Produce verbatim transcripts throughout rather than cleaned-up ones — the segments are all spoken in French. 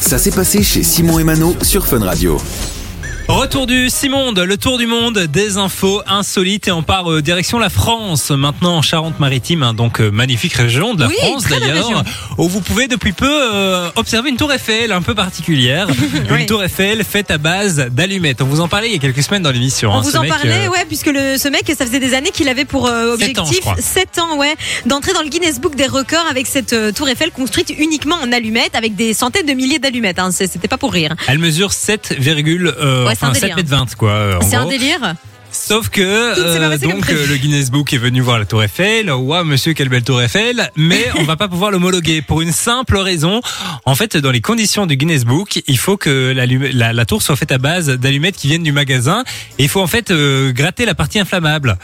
Ça s'est passé chez Simon et Mano sur Fun Radio. Retour du Simonde, le tour du monde, des infos insolites et on part euh, direction la France, maintenant en Charente-Maritime, hein, donc euh, magnifique région de la oui, France d'ailleurs, où vous pouvez depuis peu euh, observer une tour Eiffel un peu particulière, une oui. tour Eiffel faite à base d'allumettes. On vous en parlait il y a quelques semaines dans l'émission. On hein, vous ce en mec, parlait, euh... ouais, puisque le, ce mec, ça faisait des années qu'il avait pour euh, objectif, sept ans, sept ans ouais, d'entrer dans le Guinness Book des records avec cette euh, tour Eiffel construite uniquement en allumettes, avec des centaines de milliers d'allumettes, hein, c'était pas pour rire. Elle mesure sept virgule sept mètres vingt quoi. C'est un délire. Sauf que euh, donc euh, le Guinness Book est venu voir la tour Eiffel. Ouah, monsieur, quelle belle tour Eiffel. Mais on va pas pouvoir l'homologuer pour une simple raison. En fait, dans les conditions du Guinness Book, il faut que la, la, la tour soit faite à base d'allumettes qui viennent du magasin. Et il faut en fait euh, gratter la partie inflammable.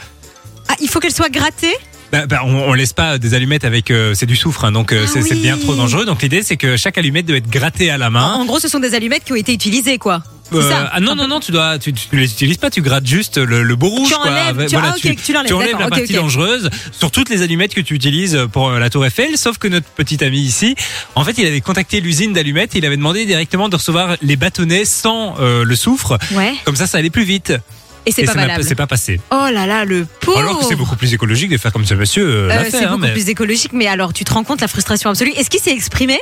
Ah, il faut qu'elle soit grattée. Bah, bah, on, on laisse pas des allumettes avec euh, c'est du soufre hein, donc euh, ah c'est, oui. c'est bien trop dangereux. Donc l'idée c'est que chaque allumette doit être grattée à la main. En, en gros, ce sont des allumettes qui ont été utilisées quoi. Euh, ça, ah non non non, tu dois, tu, tu, tu les utilises pas, tu grattes juste le, le beau rouge. Tu enlèves, quoi. Tu, voilà, ah, okay, tu, tu l'enlèves, tu enlèves la partie okay, okay. dangereuse sur toutes les allumettes que tu utilises pour la tour Eiffel. Sauf que notre petit ami ici, en fait, il avait contacté l'usine d'allumettes, et il avait demandé directement de recevoir les bâtonnets sans euh, le soufre. Ouais. Comme ça, ça allait plus vite. Et c'est, et pas, ça c'est pas passé. Oh là là, le pauvre. Alors que c'est beaucoup plus écologique de faire comme ça, monsieur. Euh, euh, c'est hein, beaucoup mais... plus écologique, mais alors tu te rends compte la frustration absolue. Est-ce qu'il s'est exprimé?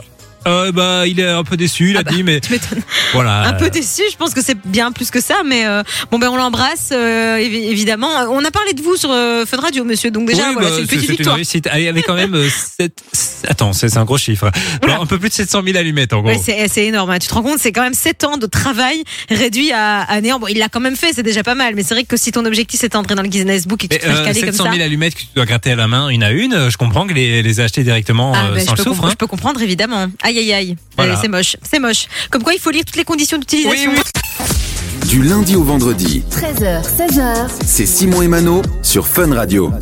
Euh, bah, il est un peu déçu, il ah a bah, dit, mais. Tu m'étonnes. Voilà. Un peu déçu, je pense que c'est bien plus que ça, mais euh, bon, ben, on l'embrasse, euh, évidemment. On a parlé de vous sur euh, Fun Radio, monsieur, donc déjà, oui, voilà, bah, c'est une petite c'est victoire. Une réussite. Allez, avec quand même sept. Attends, c'est, c'est un gros chiffre. Voilà. Alors, un peu plus de sept cent mille allumettes, en gros. Oui, c'est, c'est énorme, hein. Tu te rends compte, c'est quand même sept ans de travail réduit à, à néant. Bon, il l'a quand même fait, c'est déjà pas mal, mais c'est vrai que si ton objectif c'est d'entrer dans le Guinness Book et que mais, tu te fais caler comme ça. sept cent mille allumettes que tu dois gratter à la main, une à une, je comprends que les, les acheter directement ah, euh, sans le soufre. Hein. Je peux comprendre, évidemment. Aïe aïe aïe, voilà. Allez, c'est moche, c'est moche. Comme quoi il faut lire toutes les conditions d'utilisation. Oui, oui. Du lundi au vendredi, treize heures, seize heures, c'est Simon et Mano sur Fun Radio.